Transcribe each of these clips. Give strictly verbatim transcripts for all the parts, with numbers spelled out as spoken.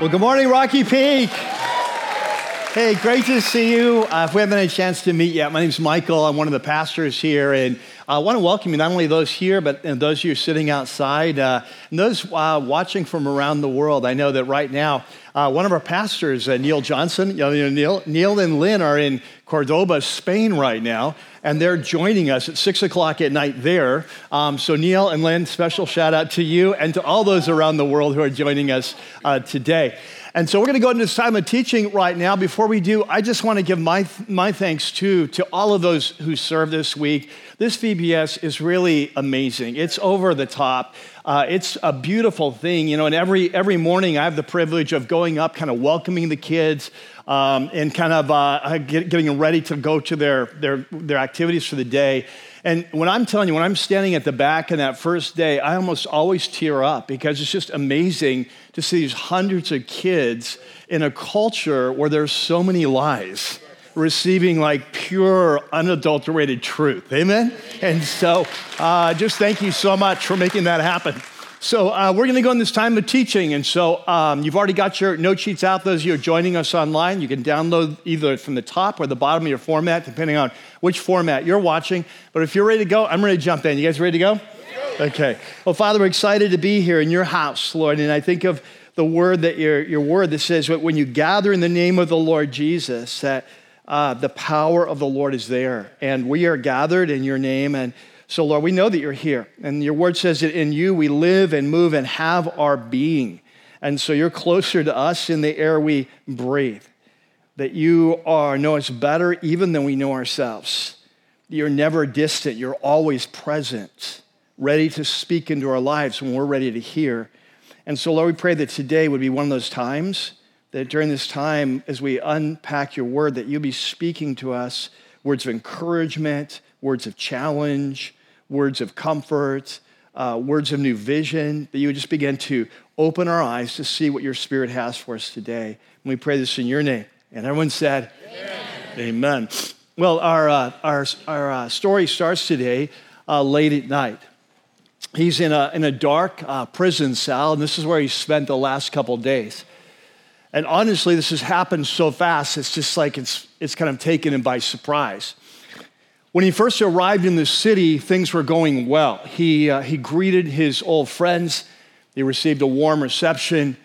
Well, good morning, Rocky Peak. Hey, great to see you. Uh, if we haven't had a chance to meet yet, my name's Michael. I'm one of the pastors here, and I want to welcome you, not only those here, but and those who are sitting outside, uh, and those uh, watching from around the world. I know that right now, uh, one of our pastors, uh, Neil Johnson, you know, Neil, Neil and Lynn are in Cordoba, Spain right now, and they're joining us at six o'clock at night there. Um, so Neil and Lynn, special shout out to you and to all those around the world who are joining us uh, today. And so we're going to go into this time of teaching right now. Before we do, I just want to give my my thanks, too, to all of those who served this week. This V B S is really amazing. It's over the top. Uh, it's a beautiful thing, you know, and every every morning I have the privilege of going up, kind of welcoming the kids, Um, and kind of uh, get, getting them ready to go to their, their their activities for the day. And when I'm telling you, when I'm standing at the back in that first day, I almost always tear up because it's just amazing to see these hundreds of kids in a culture where there's so many lies receiving like pure, unadulterated truth. Amen? And so uh, just thank you so much for making that happen. So uh, we're going to go in this time of teaching, and so um, you've already got your note sheets out. Those of you who are joining us online, you can download either from the top or the bottom of your format, depending on which format you're watching. But if you're ready to go, I'm ready to jump in. You guys ready to go? Okay. Well, Father, we're excited to be here in your house, Lord, and I think of the word that your your word that says that when you gather in the name of the Lord Jesus, that uh, the power of the Lord is there, and we are gathered in your name. And so, Lord, we know that you're here, and your word says that in you we live and move and have our being. And so you're closer to us in the air we breathe, that you are know us better even than we know ourselves. You're never distant. You're always present, ready to speak into our lives when we're ready to hear. And so, Lord, we pray that today would be one of those times, that during this time as we unpack your word, that you'll be speaking to us words of encouragement, words of challenge, words of comfort, uh, words of new vision, that you would just begin to open our eyes to see what your Spirit has for us today. And we pray this in your name. And everyone said, amen. Amen. Well, our uh, our our uh, story starts today uh, late at night. He's in a in a dark uh, prison cell, and this is where he spent the last couple of days. And honestly, this has happened so fast, it's just like it's it's kind of taken him by surprise. When he first arrived in the city, things were going well. He uh, he greeted his old friends. He received a warm reception.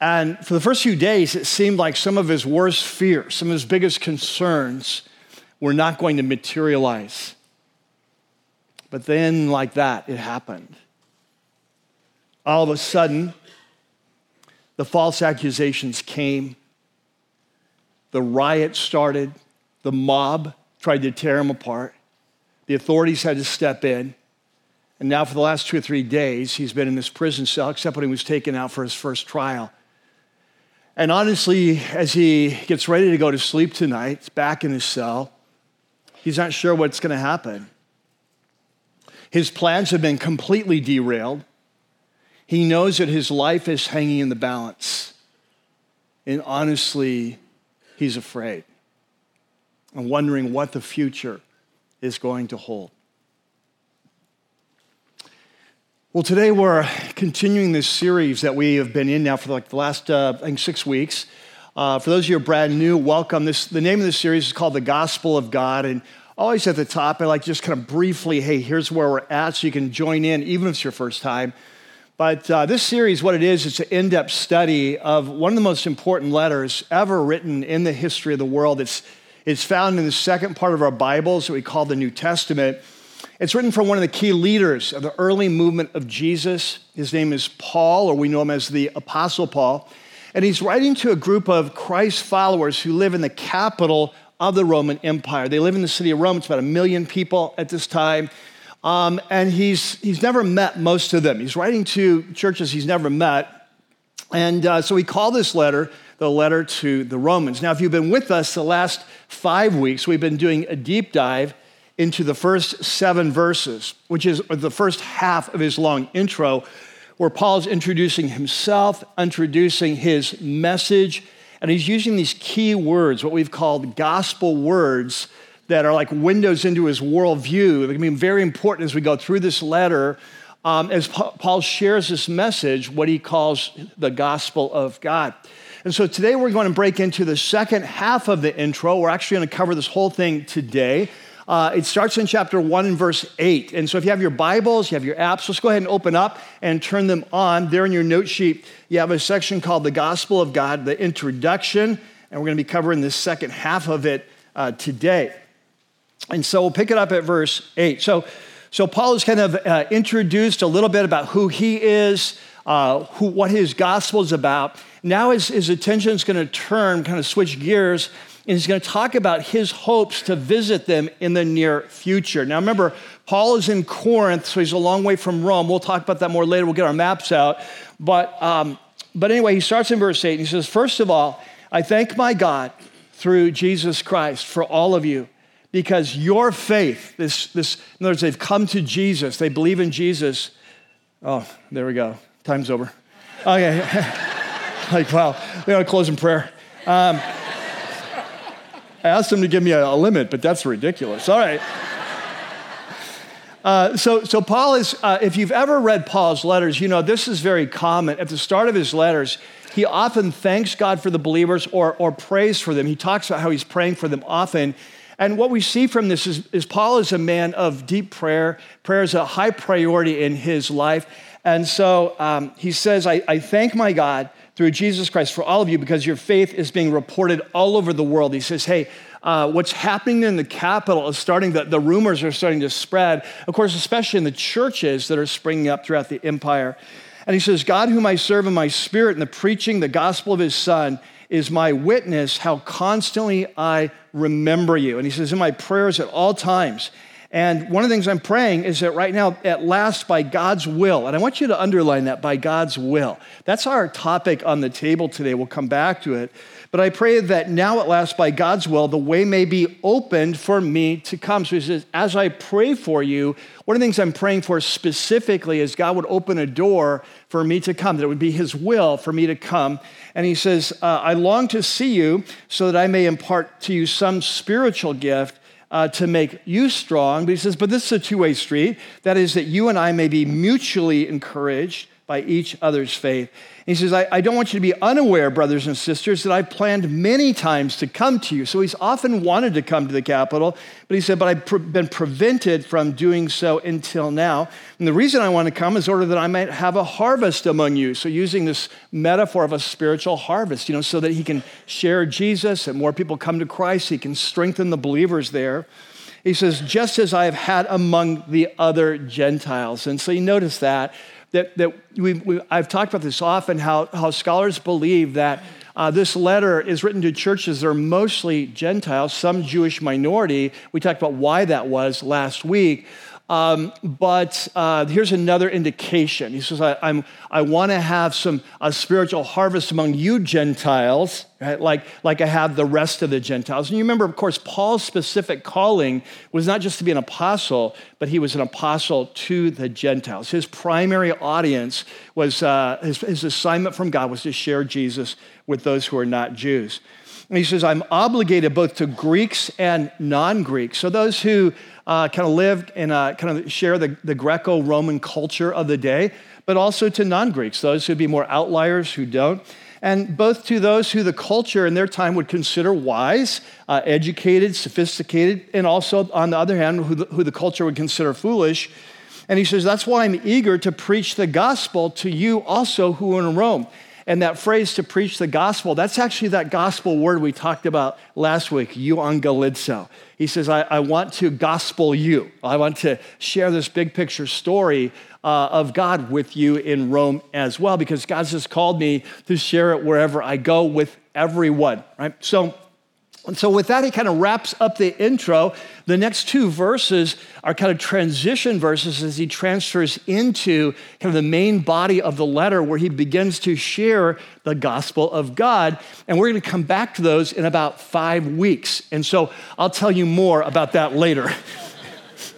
And for the first few days, it seemed like some of his worst fears, some of his biggest concerns were not going to materialize. But then, like that, it happened. All of a sudden, the false accusations came. The riot started. The mob tried to tear him apart. The authorities had to step in. And now for the last two or three days, he's been in this prison cell, except when he was taken out for his first trial. And honestly, as he gets ready to go to sleep tonight, back in his cell, he's not sure what's going to happen. His plans have been completely derailed. He knows that his life is hanging in the balance. And honestly, he's afraid. And wondering what the future is going to hold. Well, today we're continuing this series that we have been in now for like the last, uh, I think, six weeks. Uh, for those of you who are brand new, welcome. This the name of this series is called The Gospel of God. And always at the top, I like just kind of briefly, hey, here's where we're at, so you can join in, even if it's your first time. But uh, this series, what it is, it's an in-depth study of one of the most important letters ever written in the history of the world. It's It's found in the second part of our Bibles that we call the New Testament. It's written from one of the key leaders of the early movement of Jesus. His name is Paul, or we know him as the Apostle Paul. And he's writing to a group of Christ followers who live in the capital of the Roman Empire. They live in the city of Rome. It's about a million people at this time. Um, and he's he's never met most of them. He's writing to churches he's never met. And uh, so we call this letter the letter to the Romans. Now, if you've been with us the last five weeks, we've been doing a deep dive into the first seven verses, which is the first half of his long intro, where Paul's introducing himself, introducing his message, and he's using these key words, what we've called gospel words, that are like windows into his worldview. They're going to be very important as we go through this letter. um, as Paul shares this message, what he calls the gospel of God. And so today we're going to break into the second half of the intro. We're actually going to cover this whole thing today. Uh, it starts in chapter one and verse eight. And so if you have your Bibles, you have your apps, let's go ahead and open up and turn them on. There in your note sheet, you have a section called the Gospel of God, the introduction, and we're going to be covering the second half of it uh, today. And so we'll pick it up at verse eight. So, so Paul has kind of uh, introduced a little bit about who he is, uh, who, what his gospel is about. Now his, his attention is going to turn, kind of switch gears, and he's going to talk about his hopes to visit them in the near future. Now remember, Paul is in Corinth, so he's a long way from Rome. We'll talk about that more later. We'll get our maps out. But, um, but anyway, he starts in verse eight, and he says, first of all, I thank my God through Jesus Christ for all of you, because your faith, this, this, in other words, they've come to Jesus. They believe in Jesus. Oh, there we go. Time's over. Okay. Like, wow, we ought to close in prayer. Um, I asked them to give me a, a limit, but that's ridiculous. All right. Uh, so, so Paul is, uh, if you've ever read Paul's letters, you know, this is very common. At the start of his letters, he often thanks God for the believers or, or prays for them. He talks about how he's praying for them often. And what we see from this is, is Paul is a man of deep prayer. Prayer is a high priority in his life. And so um, he says, I, I thank my God through Jesus Christ for all of you because your faith is being reported all over the world. He says, hey, uh, what's happening in the capital is starting, the, the rumors are starting to spread, of course, especially in the churches that are springing up throughout the empire. And he says, God whom I serve in my spirit in the preaching, the gospel of his son, is my witness how constantly I remember you. And he says, in my prayers at all times. And one of the things I'm praying is that right now, at last, by God's will, and I want you to underline that, by God's will. That's our topic on the table today. We'll come back to it. But I pray that now at last, by God's will, the way may be opened for me to come. So he says, as I pray for you, one of the things I'm praying for specifically is God would open a door for me to come, that it would be his will for me to come. And he says, uh, I long to see you so that I may impart to you some spiritual gift Uh, to make you strong. But he says, but this is a two-way street. That is that you and I may be mutually encouraged by each other's faith. And he says, I, I don't want you to be unaware, brothers and sisters, that I planned many times to come to you. So he's often wanted to come to the capital, but he said, but I've pre- been prevented from doing so until now. And the reason I want to come is in order that I might have a harvest among you. So using this metaphor of a spiritual harvest, you know, so that he can share Jesus and more people come to Christ, he can strengthen the believers there. He says, just as I have had among the other Gentiles. And so you notice that. That, that we, we, I've talked about this often, how, how scholars believe that uh, this letter is written to churches that are mostly Gentiles, some Jewish minority. We talked about why that was last week. Um, but uh, here's another indication. He says, I, I'm, I want to have some a spiritual harvest among you Gentiles, right? like, like I have the rest of the Gentiles. And you remember, of course, Paul's specific calling was not just to be an apostle, but he was an apostle to the Gentiles. His primary audience was, uh, his, his assignment from God was to share Jesus with those who are not Jews. And he says, I'm obligated both to Greeks and non-Greeks. So those who uh, kind of lived and uh, kind of share the, the Greco-Roman culture of the day, but also to non-Greeks, those who'd be more outliers who don't. And both to those who the culture in their time would consider wise, uh, educated, sophisticated, and also, on the other hand, who the, who the culture would consider foolish. And he says, that's why I'm eager to preach the gospel to you also who are in Rome. And that phrase, to preach the gospel, that's actually that gospel word we talked about last week, euangelizo. He says, I, I want to gospel you. I want to share this big picture story uh, of God with you in Rome as well, because God's just called me to share it wherever I go with everyone, right? So, and so with that, he kind of wraps up the intro. The next two verses are kind of transition verses as he transfers into kind of the main body of the letter where he begins to share the gospel of God. And we're going to come back to those in about five weeks. And so I'll tell you more about that later.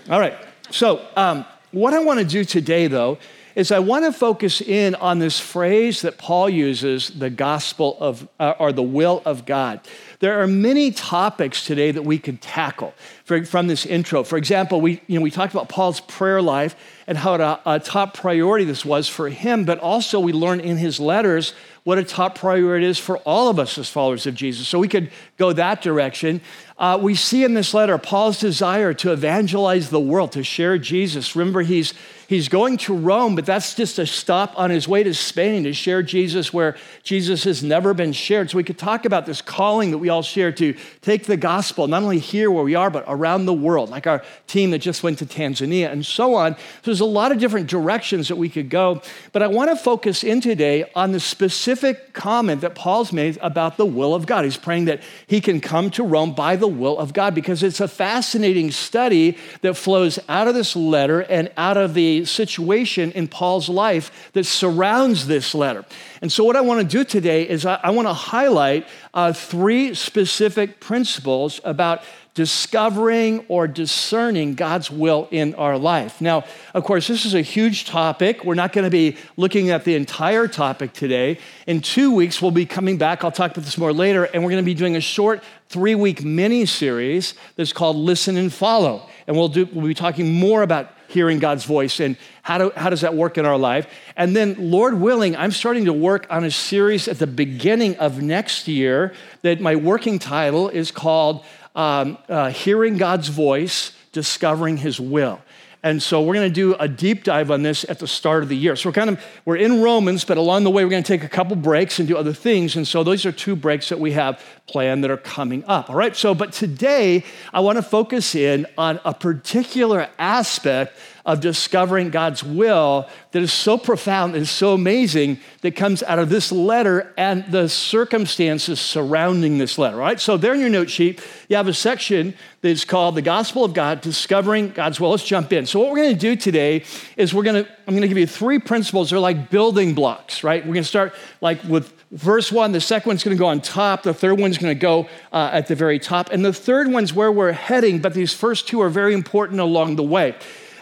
All right. So um, what I want to do today, though, is I want to focus in on this phrase that Paul uses, the gospel of, uh, or the will of God. There are many topics today that we could tackle from this intro. For example, we, you know, we talked about Paul's prayer life and how a, a top priority this was for him, but also we learn in his letters what a top priority is for all of us as followers of Jesus. So we could go that direction. Uh, we see in this letter Paul's desire to evangelize the world, to share Jesus. Remember, he's He's going to Rome, but that's just a stop on his way to Spain to share Jesus where Jesus has never been shared. So we could talk about this calling that we all share to take the gospel, not only here where we are, but around the world, like our team that just went to Tanzania and so on. So there's a lot of different directions that we could go, but I want to focus in today on the specific comment that Paul's made about the will of God. He's praying that he can come to Rome by the will of God, because it's a fascinating study that flows out of this letter and out of the situation in Paul's life that surrounds this letter. And so what I want to do today is I, I want to highlight uh, three specific principles about discovering or discerning God's will in our life. Now, of course, this is a huge topic. We're not going to be looking at the entire topic today. In two weeks, we'll be coming back. I'll talk about this more later, and we're going to be doing a short three-week mini-series that's called Listen and Follow. And we'll do. We'll be talking more about hearing God's voice and how, do, how does that work in our life. And then, Lord willing, I'm starting to work on a series at the beginning of next year that my working title is called um, uh, Hearing God's Voice, Discovering His Will. And so we're going to do a deep dive on this at the start of the year. So we're kind of, we're in Romans, but along the way, we're going to take a couple breaks and do other things. And so those are two breaks that we have planned that are coming up. All right. So, but today I want to focus in on a particular aspect of discovering God's will that is so profound and so amazing that comes out of this letter and the circumstances surrounding this letter, all right? So there in your note sheet, you have a section that's called The Gospel of God, Discovering God's Will. Let's jump in. So what we're gonna do today is we're gonna, I'm gonna give you three principles that are like building blocks, right? We're gonna start like with verse one, the second one's gonna go on top, the third one's gonna go uh, at the very top, and the third one's where we're heading, but these first two are very important along the way.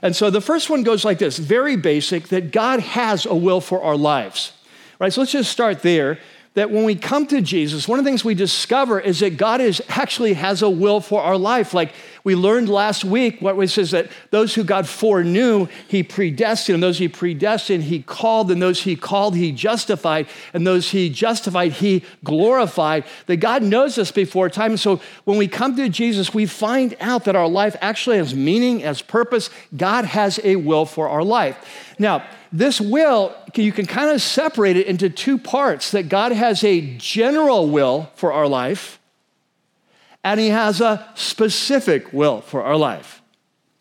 And so the first one goes like this, very basic, that God has a will for our lives, right? So let's just start there, that when we come to Jesus, one of the things we discover is that God is actually has a will for our life. Like we learned last week, what it says that those who God foreknew, he predestined, and those he predestined, he called, and those he called, he justified, and those he justified, he glorified, that God knows us before time. And so when we come to Jesus, we find out that our life actually has meaning, has purpose. God has a will for our life. Now, this will, you can kind of separate it into two parts, that God has a general will for our life, and he has a specific will for our life.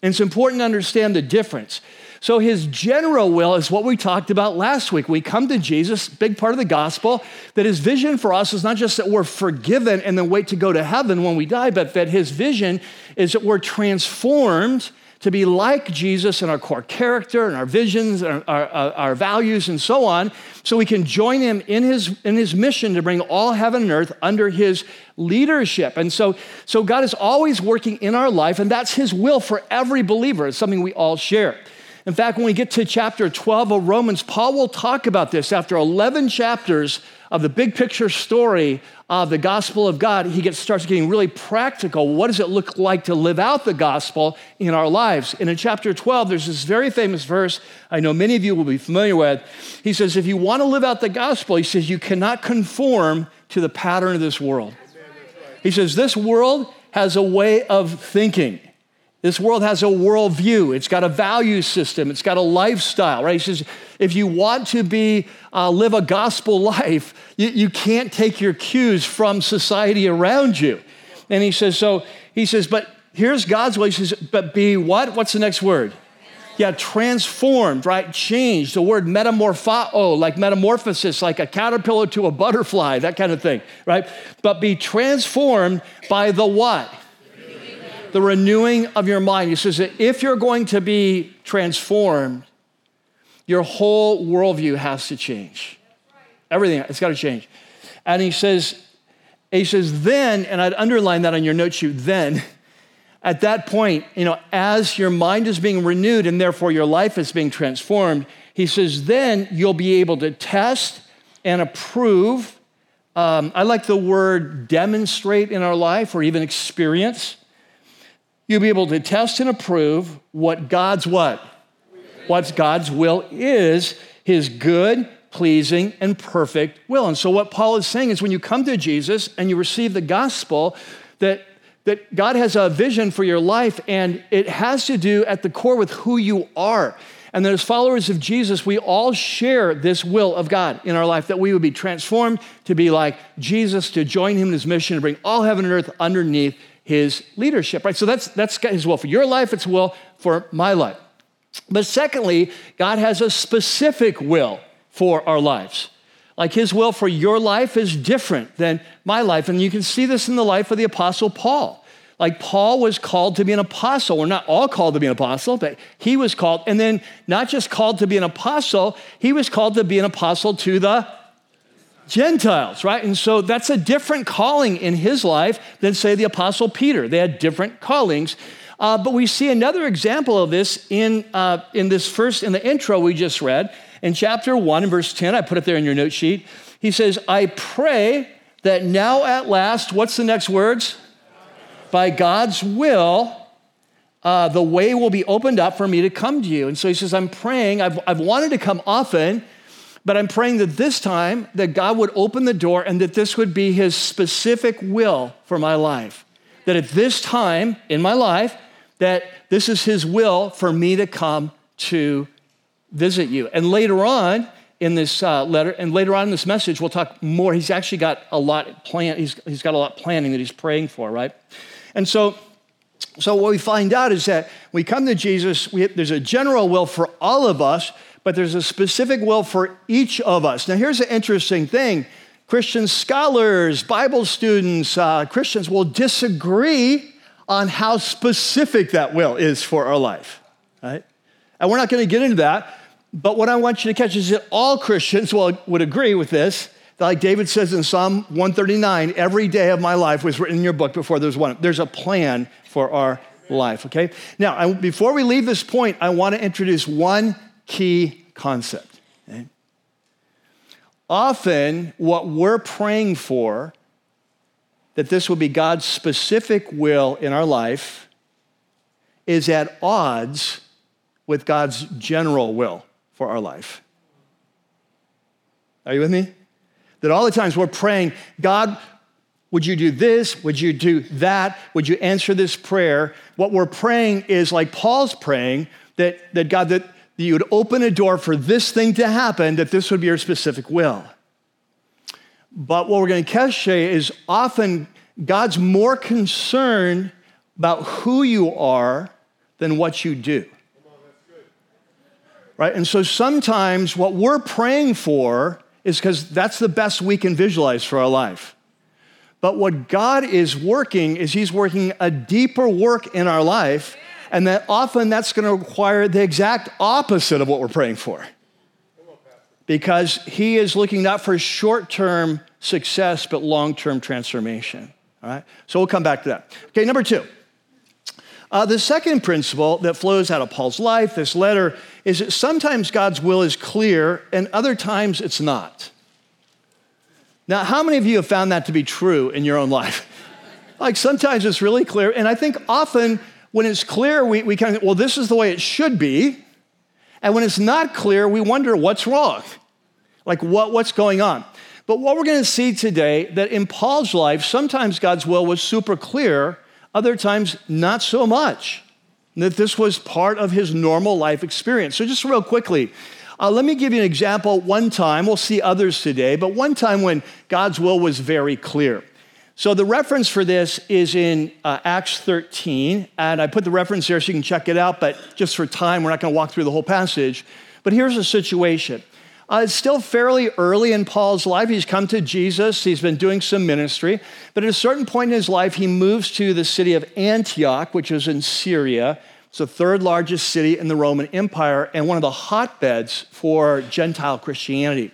And it's important to understand the difference. So his general will is what we talked about last week. We come to Jesus, big part of the gospel, that his vision for us is not just that we're forgiven and then wait to go to heaven when we die, but that his vision is that we're transformed to be like Jesus in our core character and our visions and our, our, our values and so on, so we can join him in his, in his mission to bring all heaven and earth under his leadership. And so, so God is always working in our life, and that's his will for every believer. It's something we all share. In fact, when we get to chapter twelve of Romans, Paul will talk about this. After eleven chapters of the big picture story of the gospel of God, he gets, starts getting really practical. What does it look like to live out the gospel in our lives? And in chapter twelve, there's this very famous verse I know many of you will be familiar with. He says, if you want to live out the gospel, he says, you cannot conform to the pattern of this world. He says, this world has a way of thinking. This world has a worldview. It's got a value system. It's got a lifestyle, right? He says, if you want to be uh, live a gospel life, you, you can't take your cues from society around you. And he says, so he says, but here's God's will. He says, but be what? What's the next word? Yeah, transformed, right? Changed. The word metamorpho, like metamorphosis, like a caterpillar to a butterfly, that kind of thing, right? But be transformed by the what? The renewing of your mind. He says that if you're going to be transformed, your whole worldview has to change. Everything, it's got to change. And he says, he says, then, and I'd underline that on your note sheet, then, at that point, you know, as your mind is being renewed and therefore your life is being transformed, he says, then you'll be able to test and approve Um, I like the word demonstrate in our life, or even experience. You'll be able to test and approve what God's what? What God's will is, his good, pleasing, and perfect will. And so what Paul is saying is, when you come to Jesus and you receive the gospel, that, that God has a vision for your life, and it has to do at the core with who you are. And that as followers of Jesus, we all share this will of God in our life, that we would be transformed to be like Jesus, to join him in his mission, to bring all heaven and earth underneath his leadership, right? So that's that's his will for your life. It's will for my life. But secondly, God has a specific will for our lives. Like his will for your life is different than my life. And you can see this in the life of the Apostle Paul. Like Paul was called to be an apostle. We're not all called to be an apostle, but he was called. And then not just called to be an apostle, he was called to be an apostle to the Gentiles, right? And so that's a different calling in his life than, say, the Apostle Peter. They had different callings. Uh, but we see another example of this in uh, in this first, in the intro we just read. In chapter one, in verse ten, I put it there in your note sheet. He says, I pray that now at last, what's the next words? By God's will, uh, the way will be opened up for me to come to you. And so he says, I'm praying. I've, I've wanted to come often, but I'm praying that this time that God would open the door, and that this would be his specific will for my life. That at this time in my life, that this is his will for me to come to visit you. And later on in this uh, letter, and later on in this message, we'll talk more. He's actually got a lot plan. He's he's got a lot planning that he's praying for, right? And so, so what we find out is that we come to Jesus. We, there's a general will for all of us, but there's a specific will for each of us. Now, here's an interesting thing. Christian scholars, Bible students, uh, Christians will disagree on how specific that will is for our life, right? And we're not going to get into that, but what I want you to catch is that all Christians will, would agree with this, that like David says in Psalm one thirty-nine, every day of my life was written in your book before there was one. There's a plan for our life, okay? Now, I, before we leave this point, I want to introduce one key concept. Okay? Often, what we're praying for, that this will be God's specific will in our life, is at odds with God's general will for our life. Are you with me? That all the times we're praying, God, would you do this? Would you do that? Would you answer this prayer? What we're praying is, like Paul's praying, that, that God, that that you would open a door for this thing to happen, that this would be your specific will. But what we're going to catch is often God's more concerned about who you are than what you do. Right? And so sometimes what we're praying for is because that's the best we can visualize for our life. But what God is working is he's working a deeper work in our life. And that often that's going to require the exact opposite of what we're praying for. Because he is looking not for short-term success, but long-term transformation. All right? So we'll come back to that. Okay, number two. Uh, the second principle that flows out of Paul's life, this letter, is that sometimes God's will is clear and other times it's not. Now, how many of you have found that to be true in your own life? Like sometimes it's really clear, and I think often when it's clear, we, we kind of, well, this is the way it should be. And when it's not clear, we wonder what's wrong. Like what, what's going on? But what we're going to see today, that in Paul's life, sometimes God's will was super clear, other times not so much. That this was part of his normal life experience. So just real quickly, uh, let me give you an example. One time, we'll see others today, but one time when God's will was very clear. So the reference for this is in uh, Acts thirteen, and I put the reference there so you can check it out, but just for time, we're not going to walk through the whole passage. But here's the situation. Uh, it's still fairly early in Paul's life. He's come to Jesus. He's been doing some ministry. But at a certain point in his life, he moves to the city of Antioch, which is in Syria. It's the third largest city in the Roman Empire and one of the hotbeds for Gentile Christianity.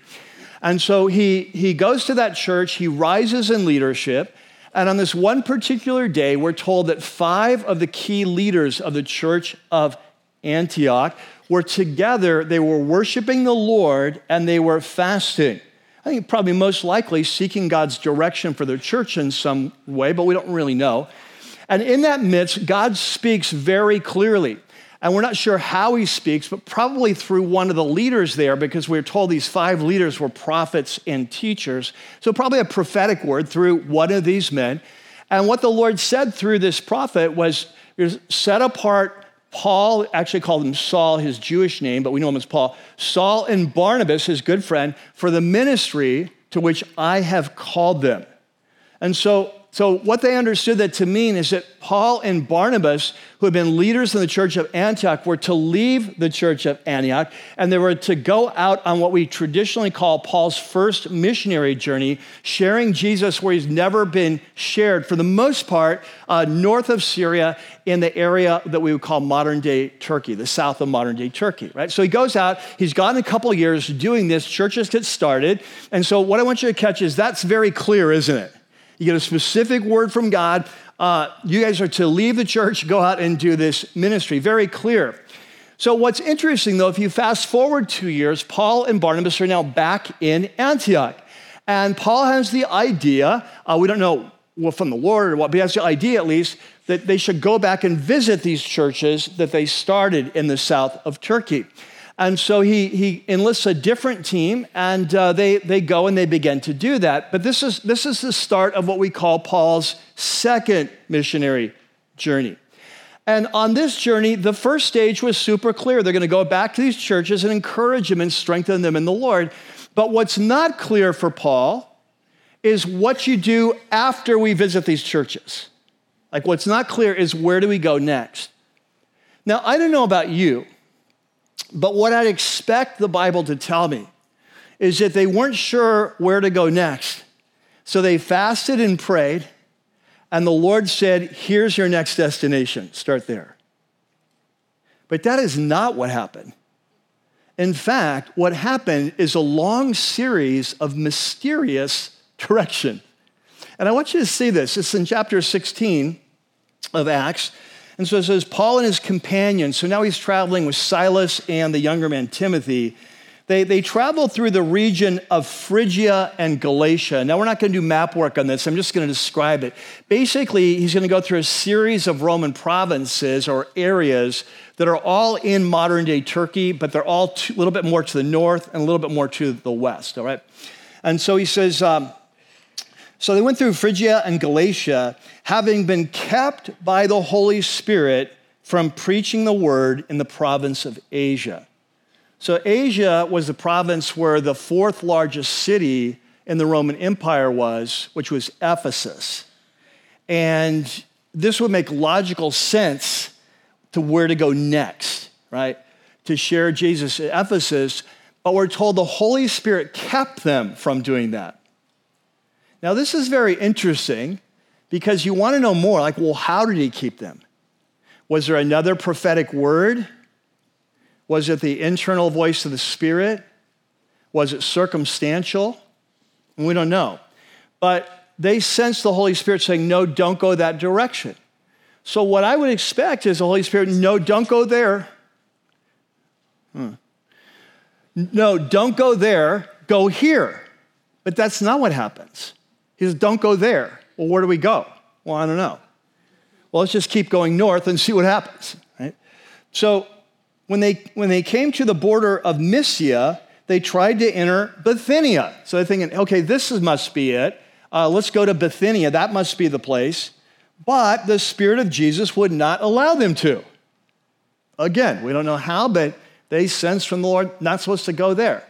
And so he, he goes to that church, he rises in leadership, and on this one particular day, we're told that five of the key leaders of the church of Antioch were together, they were worshiping the Lord, and they were fasting. I think probably most likely seeking God's direction for their church in some way, but we don't really know. And in that midst, God speaks very clearly. And we're not sure how he speaks, but probably through one of the leaders there, because we're told these five leaders were prophets and teachers. So probably a prophetic word through one of these men. And what the Lord said through this prophet was, set apart Paul, actually called him Saul, his Jewish name, but we know him as Paul, Saul and Barnabas, his good friend, for the ministry to which I have called them. And so So what they understood that to mean is that Paul and Barnabas, who had been leaders in the church of Antioch, were to leave the church of Antioch, and they were to go out on what we traditionally call Paul's first missionary journey, sharing Jesus where he's never been shared, for the most part, uh, north of Syria in the area that we would call modern-day Turkey, the south of modern-day Turkey, right? So he goes out. He's gone a couple of years doing this. Churches get started. And so what I want you to catch is that's very clear, isn't it? You get a specific word from God. Uh, you guys are to leave the church, go out and do this ministry. Very clear. So what's interesting, though, if you fast forward two years, Paul and Barnabas are now back in Antioch. And Paul has the idea, uh, we don't know well, from the Lord or what, but he has the idea, at least, that they should go back and visit these churches that they started in the south of Turkey. And so he he enlists a different team, and uh, they they go and they begin to do that. But this is this is the start of what we call Paul's second missionary journey. And on this journey, the first stage was super clear. They're going to go back to these churches and encourage them and strengthen them in the Lord. But what's not clear for Paul is what you do after we visit these churches. Like, what's not clear is where do we go next? Now, I don't know about you, but what I'd expect the Bible to tell me is that they weren't sure where to go next. So they fasted and prayed, and the Lord said, here's your next destination. Start there. But that is not what happened. In fact, what happened is a long series of mysterious direction. And I want you to see this. It's in chapter sixteen of Acts. And so it says, Paul and his companions, so now he's traveling with Silas and the younger man Timothy. They, they traveled through the region of Phrygia and Galatia. Now, we're not going to do map work on this. I'm just going to describe it. Basically, he's going to go through a series of Roman provinces or areas that are all in modern-day Turkey, but they're all a little bit more to the north and a little bit more to the west, all right? And so he says... Um, So they went through Phrygia and Galatia, having been kept by the Holy Spirit from preaching the word in the province of Asia. So Asia was the province where the fourth largest city in the Roman Empire was, which was Ephesus. And this would make logical sense to where to go next, right? To share Jesus at Ephesus, but we're told the Holy Spirit kept them from doing that. Now, this is very interesting because you want to know more. Like, well, how did he keep them? Was there another prophetic word? Was it the internal voice of the Spirit? Was it circumstantial? We don't know. But they sensed the Holy Spirit saying, no, don't go that direction. So what I would expect is the Holy Spirit, no, don't go there. Hmm. No, don't go there. Go here. But that's not what happens. He says, don't go there. Well, where do we go? Well, I don't know. Well, let's just keep going north and see what happens, right? So when they when they came to the border of Mysia, they tried to enter Bithynia. So they're thinking, okay, this is, must be it. Uh, let's go to Bithynia. That must be the place. But the Spirit of Jesus would not allow them to. Again, we don't know how, but they sensed from the Lord, not supposed to go there.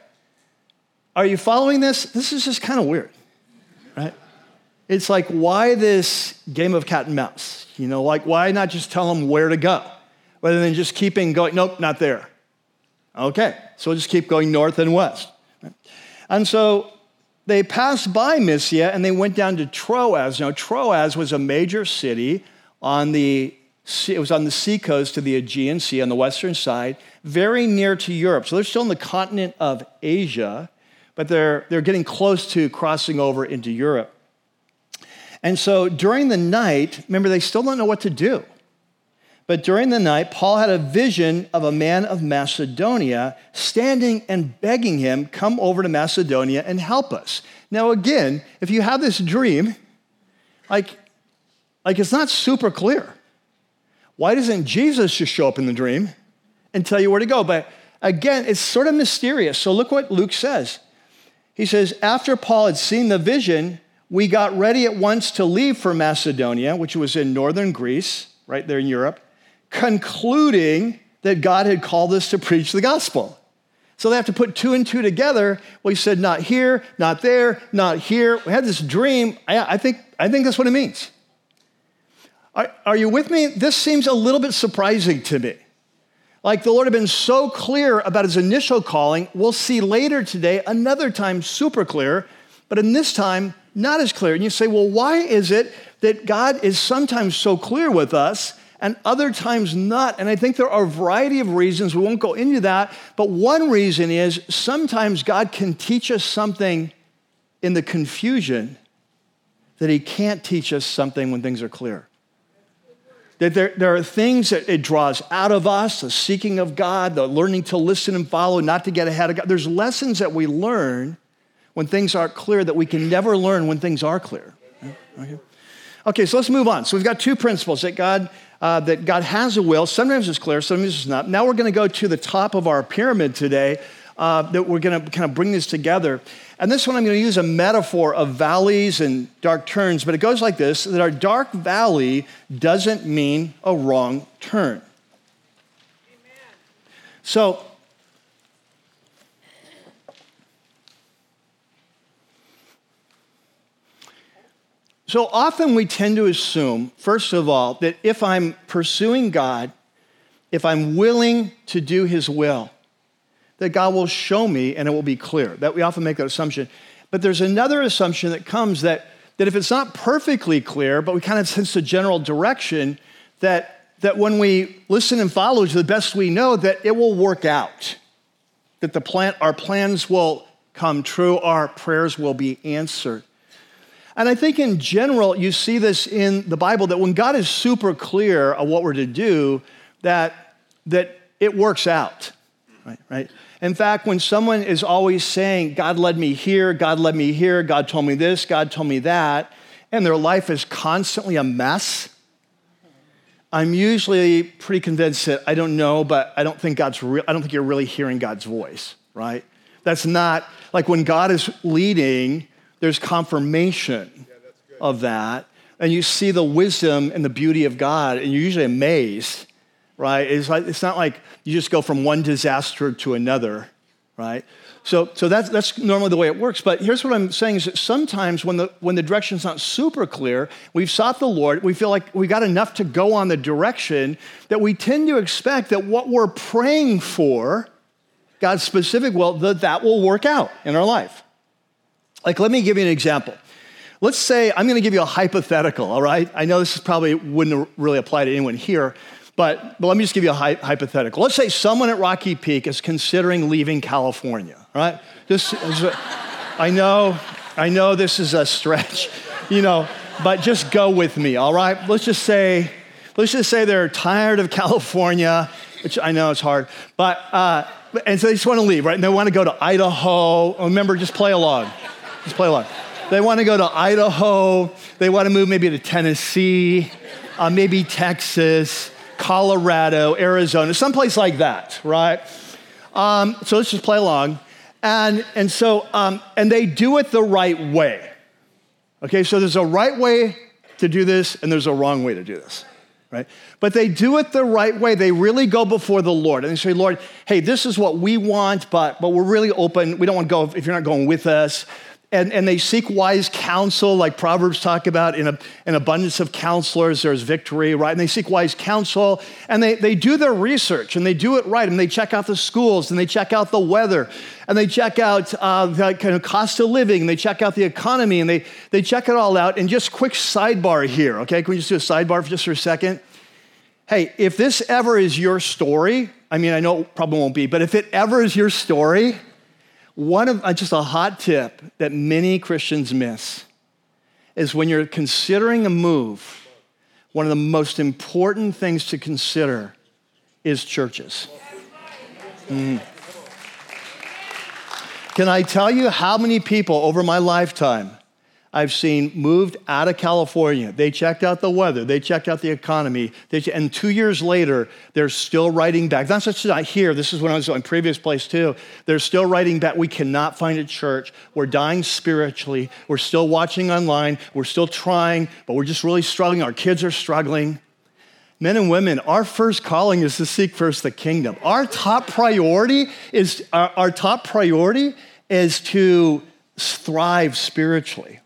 Are you following this? This is just kind of weird, right? It's like, why this game of cat and mouse? You know, like, why not just tell them where to go rather than just keeping going, nope, not there. Okay, so we'll just keep going north and west. And so they passed by Mysia, and they went down to Troas. Now, Troas was a major city on the sea, it was on the seacoast of the Aegean Sea on the western side, very near to Europe. So they're still in the continent of Asia, but they're, they're getting close to crossing over into Europe. And so during the night, remember, they still don't know what to do. But during the night, Paul had a vision of a man of Macedonia standing and begging him, come over to Macedonia and help us. Now, again, if you have this dream, like, like it's not super clear. Why doesn't Jesus just show up in the dream and tell you where to go? But again, it's sort of mysterious. So look what Luke says. He says, after Paul had seen the vision, we got ready at once to leave for Macedonia, which was in northern Greece, right there in Europe, concluding that God had called us to preach the gospel. So they have to put two and two together. Well, he said, not here, not there, not here. We had this dream. I, I think I think that's what it means. Are, are you with me? This seems a little bit surprising to me. Like the Lord had been so clear about his initial calling. We'll see later today, another time super clear, but in this time, not as clear. And you say, well, why is it that God is sometimes so clear with us and other times not? And I think there are a variety of reasons. We won't go into that. But one reason is sometimes God can teach us something in the confusion that he can't teach us something when things are clear. That there, there are things that it draws out of us, the seeking of God, the learning to listen and follow, not to get ahead of God. There's lessons that we learn when things aren't clear that we can never learn when things are clear. Okay, okay so let's move on. So we've got two principles that God... Uh, that God has a will. Sometimes it's clear, sometimes it's not. Now we're going to go to the top of our pyramid today, uh, that we're going to kind of bring this together. And this one, I'm going to use a metaphor of valleys and dark turns, but it goes like this, that our dark valley doesn't mean a wrong turn. Amen. So, So often we tend to assume, first of all, that if I'm pursuing God, if I'm willing to do his will, that God will show me and it will be clear. That we often make that assumption. But there's another assumption that comes that, that if it's not perfectly clear, but we kind of sense the general direction, that, that when we listen and follow to the best we know, that it will work out. That the plan, our plans will come true, our prayers will be answered. And I think in general, you see this in the Bible, that when God is super clear of what we're to do, that, that it works out, right, right? In fact, when someone is always saying, God led me here, God led me here, God told me this, God told me that, and their life is constantly a mess, I'm usually pretty convinced that I don't know, but I don't think God's re- I don't think you're really hearing God's voice, right? That's not, like when God is leading, there's confirmation yeah, of that. And you see the wisdom and the beauty of God, and you're usually amazed, right? It's, like, it's not like you just go from one disaster to another, right? So so that's that's normally the way it works. But here's what I'm saying is that sometimes when the when the direction's not super clear, we've sought the Lord, we feel like we got enough to go on the direction that we tend to expect that what we're praying for, God's specific will, that that will work out in our life. Like, let me give you an example. Let's say, I'm going to give you a hypothetical, all right? I know this is probably wouldn't really apply to anyone here, but, but let me just give you a hi- hypothetical. Let's say someone at Rocky Peak is considering leaving California, all right? This is a, I know, I know this is a stretch, you know, but just go with me, all right? Let's just say, let's just say they're tired of California, which I know it's hard, but, uh, and so they just want to leave, right? And they want to go to Idaho. Remember, just play along. Let's play along. They want to go to Idaho. They want to move maybe to Tennessee, uh, maybe Texas, Colorado, Arizona, someplace like that, right? Um, so let's just play along. And and so, um, and they do it the right way. Okay, so there's a right way to do this and there's a wrong way to do this, right? But they do it the right way. They really go before the Lord. And they say, Lord, hey, this is what we want, but, but we're really open. We don't want to go if you're not going with us. And, and they seek wise counsel, like Proverbs talk about, in a, an abundance of counselors, there's victory, right? And they seek wise counsel, and they, they do their research, and they do it right, and they check out the schools, and they check out the weather, and they check out uh, the kind of cost of living, and they check out the economy, and they, they check it all out. And just quick sidebar here, okay? Can we just do a sidebar for just for a second? Hey, if this ever is your story, I mean, I know it probably won't be, but if it ever is your story, one of, uh, just a hot tip that many Christians miss is when you're considering a move, one of the most important things to consider is churches. Mm. Can I tell you how many people over my lifetime I've seen moved out of California? They checked out the weather. They checked out the economy. They, and two years later, they're still writing back. That's just not here. This is when I was in previous place too. They're still writing back. We cannot find a church. We're dying spiritually. We're still watching online. We're still trying, but we're just really struggling. Our kids are struggling. Men and women, our first calling is to seek first the kingdom. Our top priority is, our, our top priority is to thrive spiritually.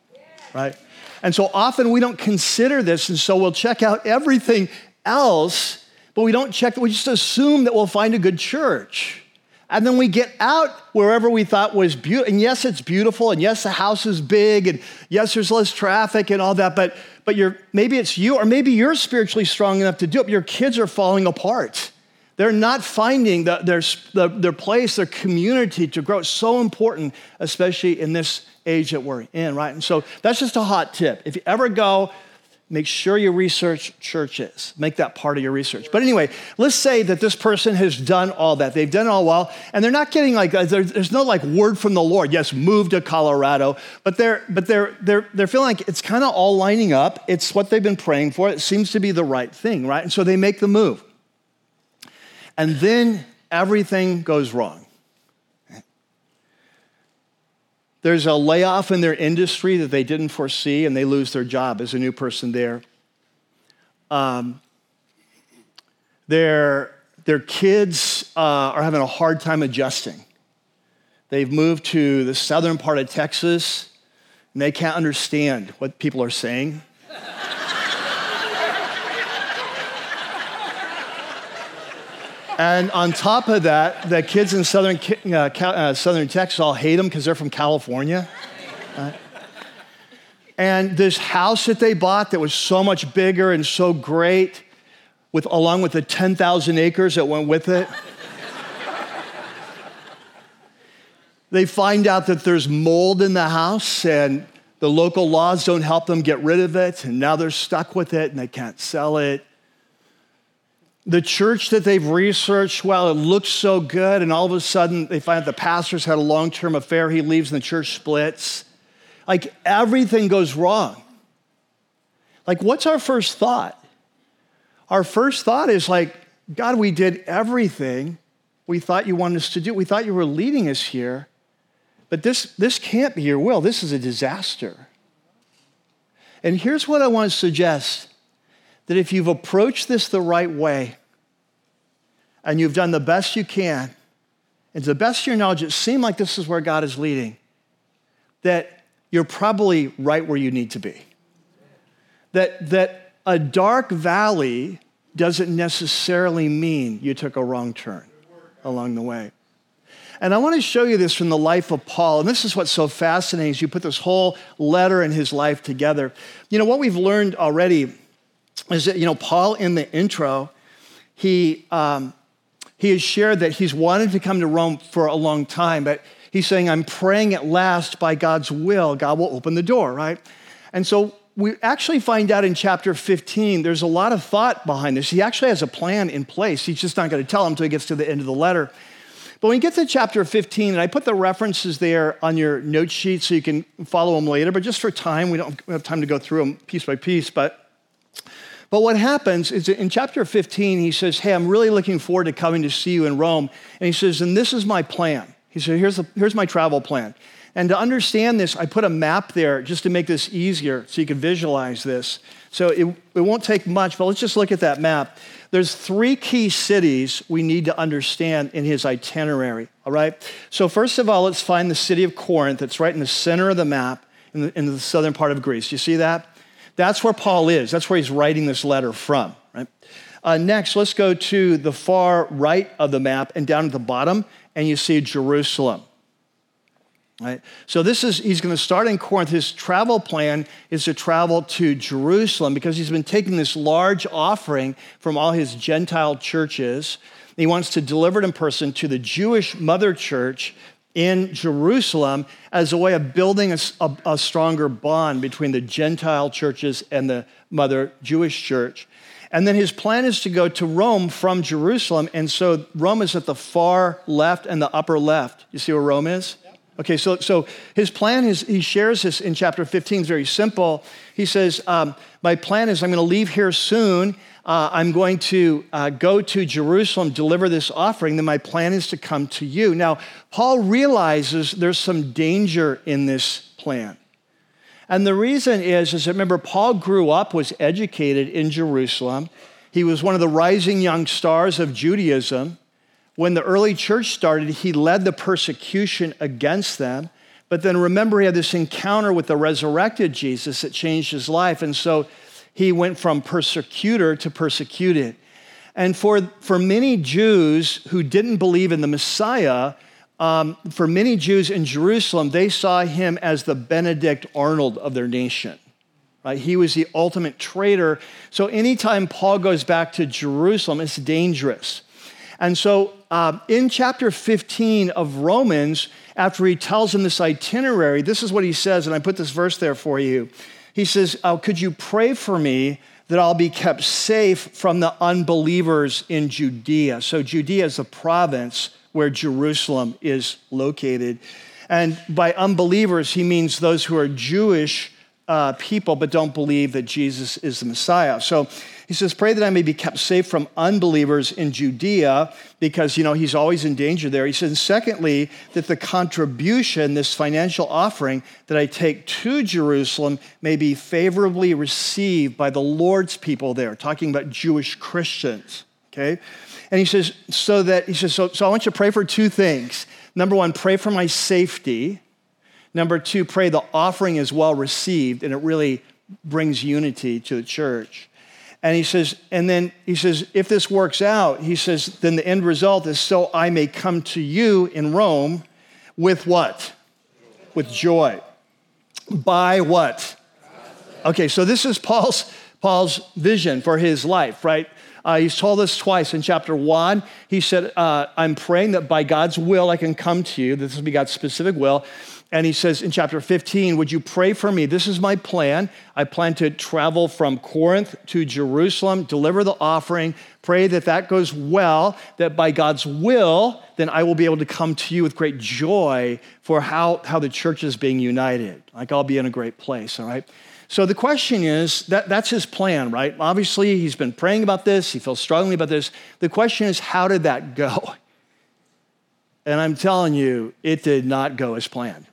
Right? And so often we don't consider this, and so we'll check out everything else, but we don't check, we just assume that we'll find a good church. And then we get out wherever we thought was beautiful, and yes, it's beautiful, and yes, the house is big, and yes, there's less traffic and all that, but but you're, maybe it's you, or maybe you're spiritually strong enough to do it, but your kids are falling apart. They're not finding the, their, the, their place, their community to grow. It's so important, especially in this age that we're in, right? And so that's just a hot tip. If you ever go, make sure you research churches. Make that part of your research. But anyway, let's say that this person has done all that. They've done it all well, and they're not getting like, there's no like word from the Lord. Yes, move to Colorado, but they're but they're they're they're feeling like it's kind of all lining up. It's what they've been praying for. It seems to be the right thing, right? And so they make the move, and then everything goes wrong. There's a layoff in their industry that they didn't foresee, and they lose their job as a new person there. Um, their, their kids uh, are having a hard time adjusting. They've moved to the southern part of Texas, and they can't understand what people are saying. And on top of that, the kids in southern uh, uh, southern Texas all hate them because they're from California. Uh, and this house that they bought that was so much bigger and so great, with along with the ten thousand acres that went with it, they find out that there's mold in the house and the local laws don't help them get rid of it, and now they're stuck with it and they can't sell it. The church that they've researched, well, it looks so good, and all of a sudden they find out the pastor's had a long-term affair, he leaves and the church splits. Like everything goes wrong. Like what's our first thought? Our first thought is like, God, we did everything we thought you wanted us to do. We thought you were leading us here, but this, this can't be your will. This is a disaster. And here's what I want to suggest. That if you've approached this the right way and you've done the best you can, and to the best of your knowledge, it seemed like this is where God is leading, that you're probably right where you need to be. That, that a dark valley doesn't necessarily mean you took a wrong turn along the way. And I want to show you this from the life of Paul. And this is what's so fascinating is you put this whole letter and his life together. You know, what we've learned already is that, you know, Paul in the intro, he um, he has shared that he's wanted to come to Rome for a long time, but he's saying, I'm praying at last by God's will, God will open the door, right? And so we actually find out in chapter fifteen, there's a lot of thought behind this. He actually has a plan in place. He's just not going to tell him until he gets to the end of the letter. But when you get to chapter fifteen, and I put the references there on your note sheet so you can follow them later, but just for time, we don't have time to go through them piece by piece, but But what happens is in chapter fifteen, he says, hey, I'm really looking forward to coming to see you in Rome. And he says, and this is my plan. He said, here's, the, here's my travel plan. And to understand this, I put a map there just to make this easier so you can visualize this. So it, it won't take much, but let's just look at that map. There's three key cities we need to understand in his itinerary, all right? So first of all, let's find the city of Corinth. It's right in the center of the map in the, in the southern part of Greece. You see that? That's where Paul is. That's where he's writing this letter from, right? Uh, next, let's go to the far right of the map and down at the bottom, and you see Jerusalem, right? So this is, he's going to start in Corinth. His travel plan is to travel to Jerusalem because he's been taking this large offering from all his Gentile churches. He wants to deliver it in person to the Jewish mother church in Jerusalem as a way of building a, a, a stronger bond between the Gentile churches and the mother Jewish church. And then his plan is to go to Rome from Jerusalem. And so Rome is at the far left and the upper left. You see where Rome is? Yep. Okay, so, so his plan is, he shares this in chapter fifteen, it's very simple. He says, um, my plan is I'm going to leave here soon. Uh, I'm going to uh, go to Jerusalem, deliver this offering. Then my plan is to come to you. Now, Paul realizes there's some danger in this plan. And the reason is, is that remember, Paul grew up, was educated in Jerusalem. He was one of the rising young stars of Judaism. When the early church started, he led the persecution against them. But then remember, he had this encounter with the resurrected Jesus that changed his life. And so he went from persecutor to persecuted. And for, for many Jews who didn't believe in the Messiah, Um, for many Jews in Jerusalem, they saw him as the Benedict Arnold of their nation, right? He was the ultimate traitor. So anytime Paul goes back to Jerusalem, it's dangerous. And so um, in chapter fifteen of Romans, after he tells them this itinerary, this is what he says, and I put this verse there for you. He says, oh, could you pray for me that I'll be kept safe from the unbelievers in Judea? So Judea is the province where Jerusalem is located. And by unbelievers, he means those who are Jewish uh, people but don't believe that Jesus is the Messiah. So he says, pray that I may be kept safe from unbelievers in Judea, because, you know, he's always in danger there. He says, and secondly, that the contribution, this financial offering that I take to Jerusalem may be favorably received by the Lord's people there, talking about Jewish Christians, okay? And he says, so that, he says, so, so I want you to pray for two things. Number one, pray for my safety. Number two, pray the offering is well received and it really brings unity to the church. And he says, and then he says, if this works out, he says, then the end result is so I may come to you in Rome with what? With joy. By what? Okay, so this is Paul's, Paul's vision for his life, right? Uh, he's told us twice in chapter one. He said, uh, I'm praying that by God's will, I can come to you. This will be God's specific will. And he says in chapter fifteen, would you pray for me? This is my plan. I plan to travel from Corinth to Jerusalem, deliver the offering, pray that that goes well, that by God's will, then I will be able to come to you with great joy for how, how the church is being united. Like I'll be in a great place, all right? So the question is, that, that's his plan, right? Obviously, he's been praying about this. He feels strongly about this. The question is, how did that go? And I'm telling you, it did not go as planned.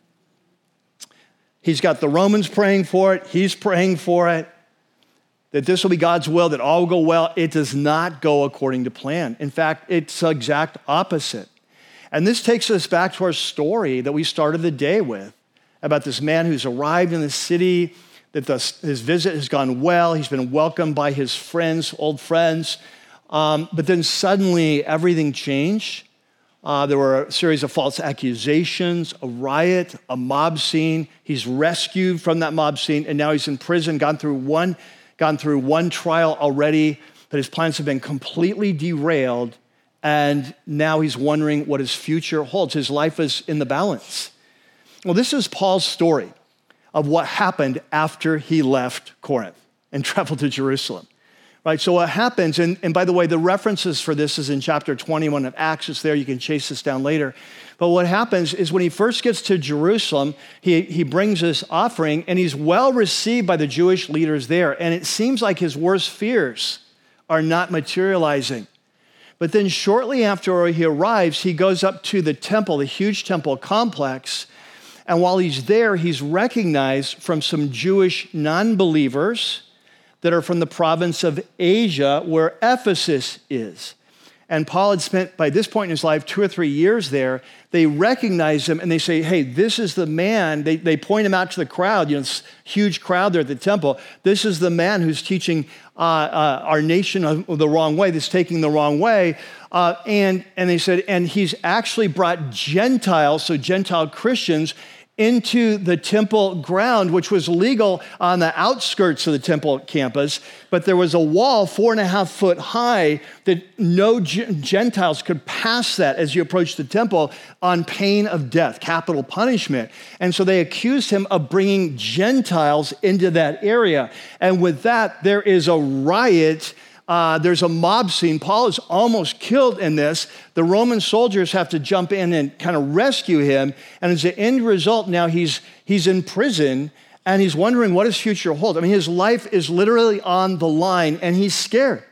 He's got the Romans praying for it. He's praying for it, that this will be God's will, that all will go well. It does not go according to plan. In fact, it's the exact opposite. And this takes us back to our story that we started the day with about this man who's arrived in the city, that the, his visit has gone well. He's been welcomed by his friends, old friends. Um, but then suddenly everything changed. Uh, there were a series of false accusations, a riot, a mob scene. He's rescued from that mob scene, and now he's in prison, gone through one, gone through one trial already, but his plans have been completely derailed, and now he's wondering what his future holds. His life is in the balance. Well, this is Paul's story of what happened after he left Corinth and traveled to Jerusalem, right? So what happens, and, and by the way, the references for this is in chapter twenty-one of Acts. It's there. You can chase this down later. But what happens is when he first gets to Jerusalem, he, he brings this offering, and he's well received by the Jewish leaders there. And it seems like his worst fears are not materializing. But then shortly after he arrives, he goes up to the temple, the huge temple complex. And while he's there, he's recognized from some Jewish non-believers that are from the province of Asia, where Ephesus is. And Paul had spent, by this point in his life, two or three years there. They recognize him, and they say, hey, this is the man. They, they point him out to the crowd, you know, this huge crowd there at the temple. This is the man who's teaching uh, uh, our nation the wrong way, that's taking the wrong way. Uh, and, and they said, and he's actually brought Gentiles, so Gentile Christians, into the temple ground, which was legal on the outskirts of the temple campus, but there was a wall four and a half foot high that no Gentiles could pass that as you approached the temple on pain of death, capital punishment. And so they accused him of bringing Gentiles into that area. And with that, there is a riot. Uh, there's a mob scene. Paul is almost killed in this. The Roman soldiers have to jump in and kind of rescue him. And as the end result, now he's he's in prison, and he's wondering what his future holds. I mean, his life is literally on the line, and he's scared.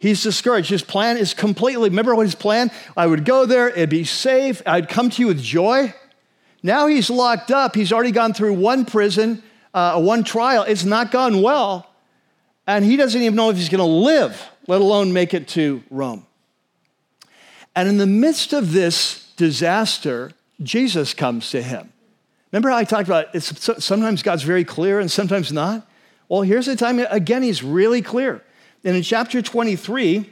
He's discouraged. His plan is completely, remember what his plan? I would go there. It'd be safe. I'd come to you with joy. Now he's locked up. He's already gone through one prison, uh, one trial. It's not gone well. And he doesn't even know if he's going to live, let alone make it to Rome. And in the midst of this disaster, Jesus comes to him. Remember how I talked about it? It's, sometimes God's very clear and sometimes not? Well, here's the time, again, he's really clear. And in chapter twenty-three,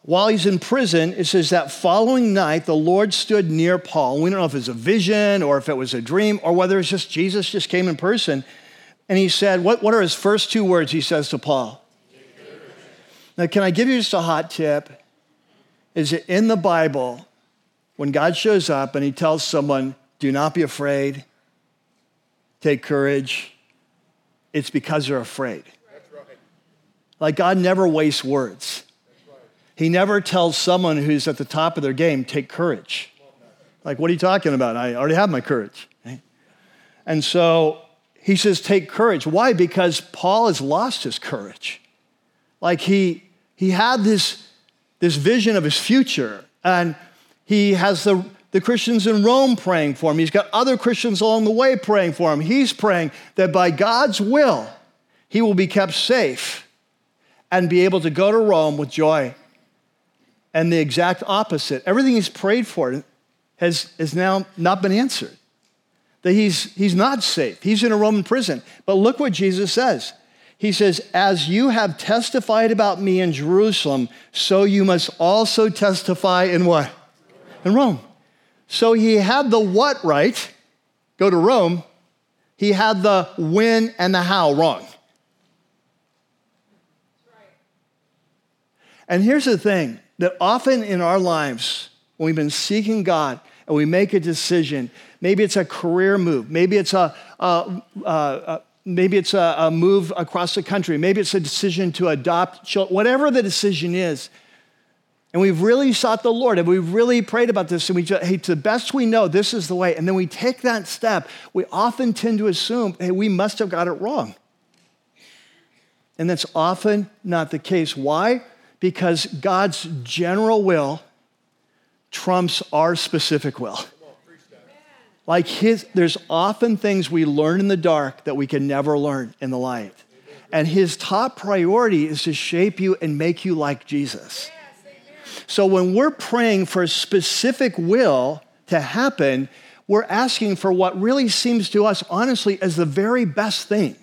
while he's in prison, it says that following night, the Lord stood near Paul. We don't know if it's a vision or if it was a dream or whether it's just Jesus just came in person. And he said, what, what are his first two words he says to Paul? Now, can I give you just a hot tip? Is it in the Bible, when God shows up and he tells someone, do not be afraid, take courage, it's because they're afraid. That's right. Like God never wastes words. That's right. He never tells someone who's at the top of their game, take courage. Like, what are you talking about? I already have my courage. Right? And so, he says, take courage. Why? Because Paul has lost his courage. Like he he had this, this vision of his future, and he has the, the Christians in Rome praying for him. He's got other Christians along the way praying for him. He's praying that by God's will, he will be kept safe and be able to go to Rome with joy. And the exact opposite. Everything he's prayed for has, has now not been answered. That he's, he's not safe. He's in a Roman prison. But look what Jesus says. He says, as you have testified about me in Jerusalem, so you must also testify in what? In Rome. So he had the what right, go to Rome. He had the when and the how wrong. And here's the thing, that often in our lives, when we've been seeking God, and we make a decision. Maybe it's a career move. Maybe it's a, a, a, a maybe it's a, a move across the country. Maybe it's a decision to adopt children. Whatever the decision is, and we've really sought the Lord, and we've really prayed about this, and we just, hey, to the best we know, this is the way. And then we take that step. We often tend to assume, hey, we must have got it wrong, and that's often not the case. Why? Because God's general will trumps our specific will. Like his, there's often things we learn in the dark that we can never learn in the light. And his top priority is to shape you and make you like Jesus. So when we're praying for a specific will to happen, we're asking for what really seems to us, honestly, as the very best thing.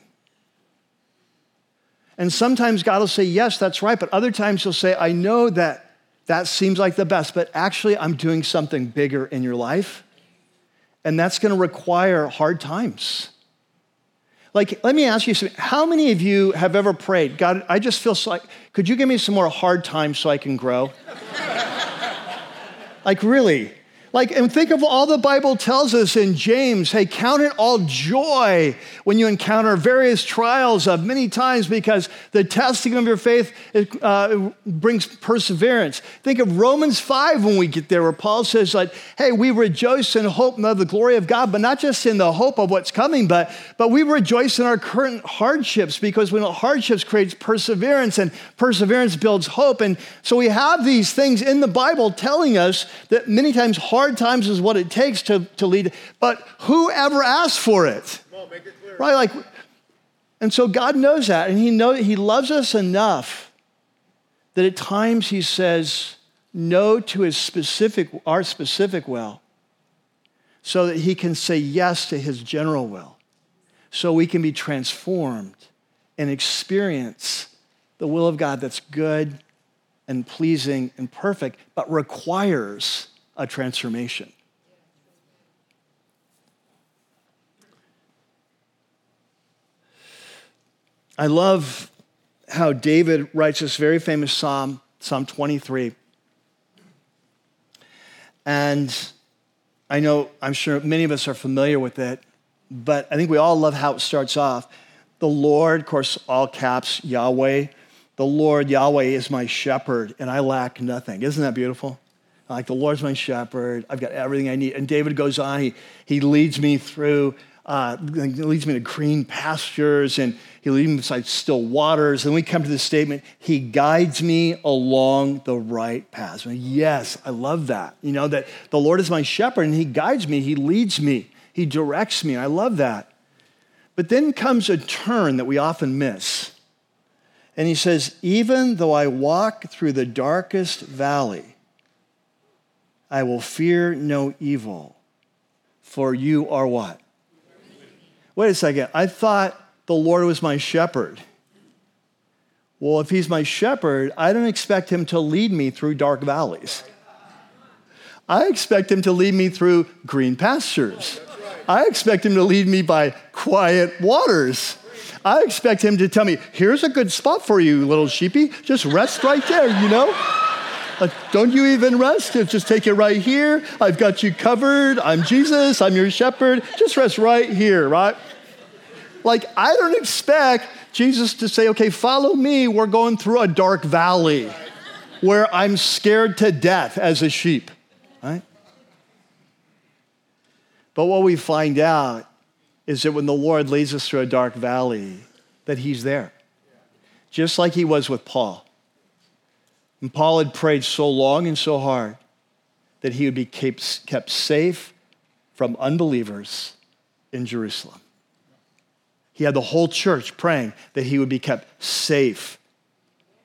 And sometimes God will say, yes, that's right. But other times he'll say, I know that that seems like the best, but actually I'm doing something bigger in your life. And that's going to require hard times. Like, let me ask you something. How many of you have ever prayed, God, I just feel so like, could you give me some more hard times so I can grow? Like, really? Like, and think of all the Bible tells us in James, hey, count it all joy when you encounter various trials of many times because the testing of your faith uh, brings perseverance. Think of Romans five when we get there where Paul says, like, hey, we rejoice in hope and of the glory of God, but not just in the hope of what's coming, but, but we rejoice in our current hardships because we know hardships creates perseverance and perseverance builds hope. And so we have these things in the Bible telling us that many times hard Hard times is what it takes to, to lead, but whoever asked for it? Come on, make it clear. Right? Like, and so God knows that, and He knows He loves us enough that at times He says no to His specific, our specific will, so that He can say yes to His general will, so we can be transformed and experience the will of God that's good and pleasing and perfect, but requires a transformation. I love how David writes this very famous psalm, Psalm twenty-three. And I know, I'm sure many of us are familiar with it, but I think we all love how it starts off. The Lord, of course, all caps, Yahweh. The Lord, Yahweh, is my shepherd, and I lack nothing. Isn't that beautiful? Like, the Lord's my shepherd. I've got everything I need. And David goes on. He, he leads me through, uh, leads me to green pastures, and he leads me beside still waters. And we come to this statement, he guides me along the right path. I mean, yes, I love that. You know, that the Lord is my shepherd, and he guides me. He leads me. He directs me. I love that. But then comes a turn that we often miss. And he says, even though I walk through the darkest valley, I will fear no evil, for you are what? Wait a second. I thought the Lord was my shepherd. Well, if he's my shepherd, I don't expect him to lead me through dark valleys. I expect him to lead me through green pastures. I expect him to lead me by quiet waters. I expect him to tell me, here's a good spot for you, little sheepy. Just rest right there, you know? Don't you even rest? Just take it right here. I've got you covered. I'm Jesus. I'm your shepherd. Just rest right here, right? Like, I don't expect Jesus to say, okay, follow me. We're going through a dark valley where I'm scared to death as a sheep, right? But what we find out is that when the Lord leads us through a dark valley, that he's there. Just like he was with Paul. And Paul had prayed so long and so hard that he would be kept safe from unbelievers in Jerusalem. He had the whole church praying that he would be kept safe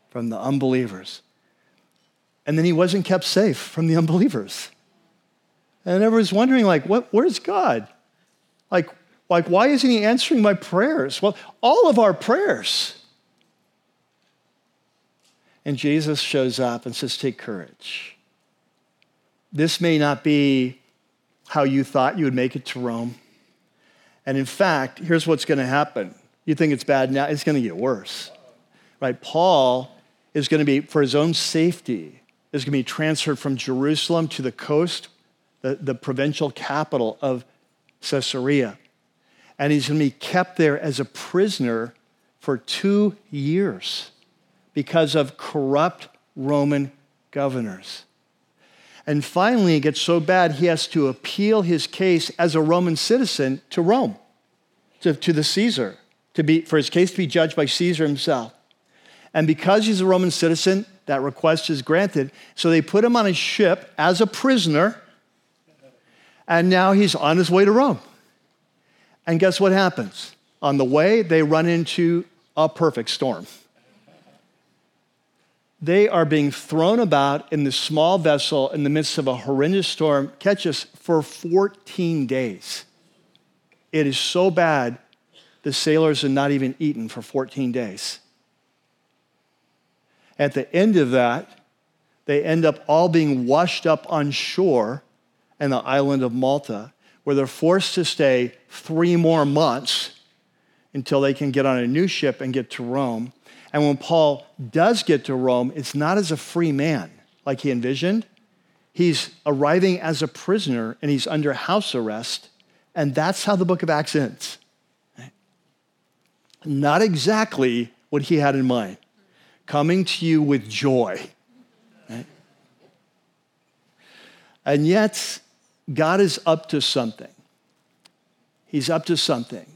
from the unbelievers. And then he wasn't kept safe from the unbelievers. And everyone's wondering, like, what, where's God? Like, Like, why isn't he answering my prayers? Well, all of our prayers. And Jesus shows up and says, take courage. This may not be how you thought you would make it to Rome. And in fact, here's what's going to happen. You think it's bad now, it's going to get worse. Right? Paul is going to be, for his own safety, is going to be transferred from Jerusalem to the coast, the, the provincial capital of Caesarea. And he's going to be kept there as a prisoner for two years because of corrupt Roman governors. And finally, it gets so bad, he has to appeal his case as a Roman citizen to Rome, to, to the Caesar, to be, for his case to be judged by Caesar himself. And because he's a Roman citizen, that request is granted. So they put him on a ship as a prisoner, and now he's on his way to Rome. And guess what happens? On the way, they run into a perfect storm. They are being thrown about in this small vessel in the midst of a horrendous storm, catch us, for fourteen days. It is so bad, the sailors are not even eaten for fourteen days. At the end of that, they end up all being washed up on shore in the island of Malta, where they're forced to stay three more months until they can get on a new ship and get to Rome. And when Paul does get to Rome, it's not as a free man like he envisioned. He's arriving as a prisoner, and he's under house arrest, and that's how the book of Acts ends. Not exactly what he had in mind. Coming to you with joy. And yet, God is up to something. He's up to something.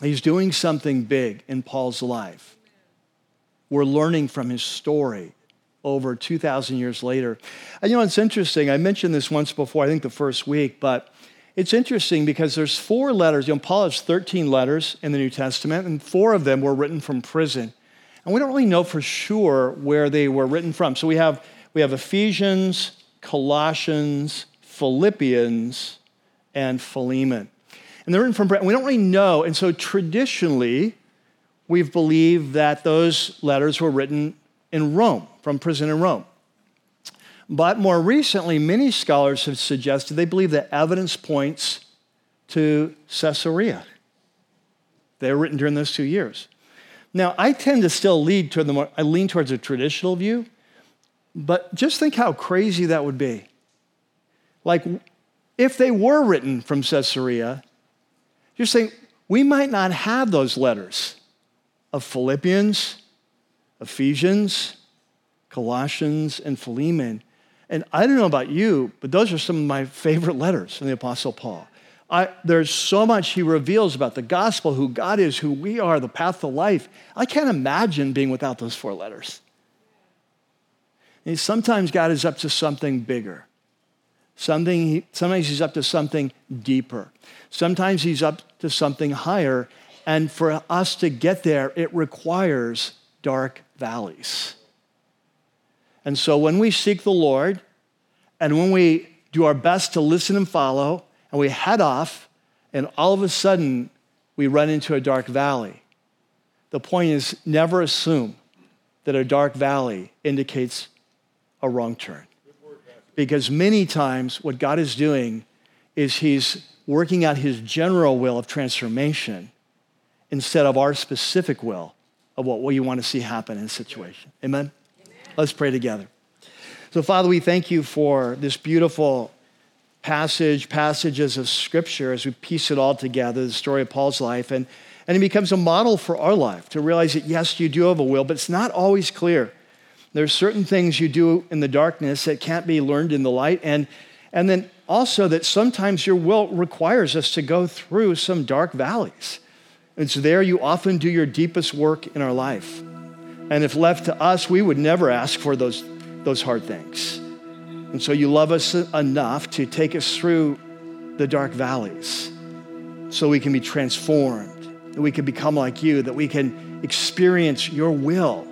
He's doing something big in Paul's life. We're learning from his story over two thousand years later. And you know, it's interesting. I mentioned this once before, I think the first week, but it's interesting because there's four letters. You know, Paul has thirteen letters in the New Testament, and four of them were written from prison. And we don't really know for sure where they were written from. So we have, we have Ephesians, Colossians, Philippians, and Philemon. And they're written from, we don't really know. And so traditionally, we've believed that those letters were written in Rome, from prison in Rome. But more recently, many scholars have suggested they believe that evidence points to Caesarea. They were written during those two years. Now, I tend to still lead toward the more, I lean towards a traditional view, but just think how crazy that would be. Like, if they were written from Caesarea, you're saying we might not have those letters of Philippians, Ephesians, Colossians, and Philemon. And I don't know about you, but those are some of my favorite letters from the Apostle Paul. I, there's so much he reveals about the gospel, who God is, who we are, the path to life. I can't imagine being without those four letters. And sometimes God is up to something bigger. Something, sometimes he's up to something deeper. Sometimes he's up to something higher. And for us to get there, it requires dark valleys. And so when we seek the Lord and when we do our best to listen and follow and we head off and all of a sudden we run into a dark valley, the point is never assume that a dark valley indicates a wrong turn. Because many times what God is doing is he's working out his general will of transformation instead of our specific will of what we want to see happen in a situation. Amen? Amen? Let's pray together. So, Father, we thank you for this beautiful passage, passages of Scripture as we piece it all together, the story of Paul's life. And, and it becomes a model for our life to realize that, yes, you do have a will, but it's not always clear. There's certain things you do in the darkness that can't be learned in the light. And, and then also that sometimes your will requires us to go through some dark valleys. It's there you often do your deepest work in our life. And if left to us, we would never ask for those, those hard things. And so you love us enough to take us through the dark valleys so we can be transformed, that we can become like you, that we can experience your will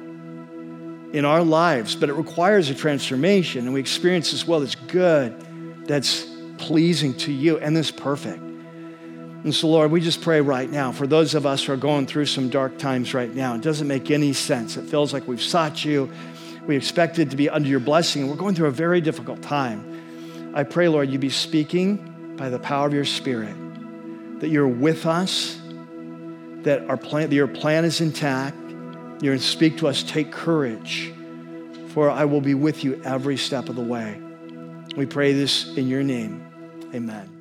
in our lives, but it requires a transformation, and we experience this well that's good, that's pleasing to you, and that's perfect. And so, Lord, we just pray right now for those of us who are going through some dark times right now. It doesn't make any sense. It feels like we've sought you. We expected to be under your blessing, and we're going through a very difficult time. I pray, Lord, you be speaking by the power of your Spirit, that you're with us, that our plan, that your plan is intact. You're going to speak to us, take courage, for I will be with you every step of the way. We pray this in your name. Amen.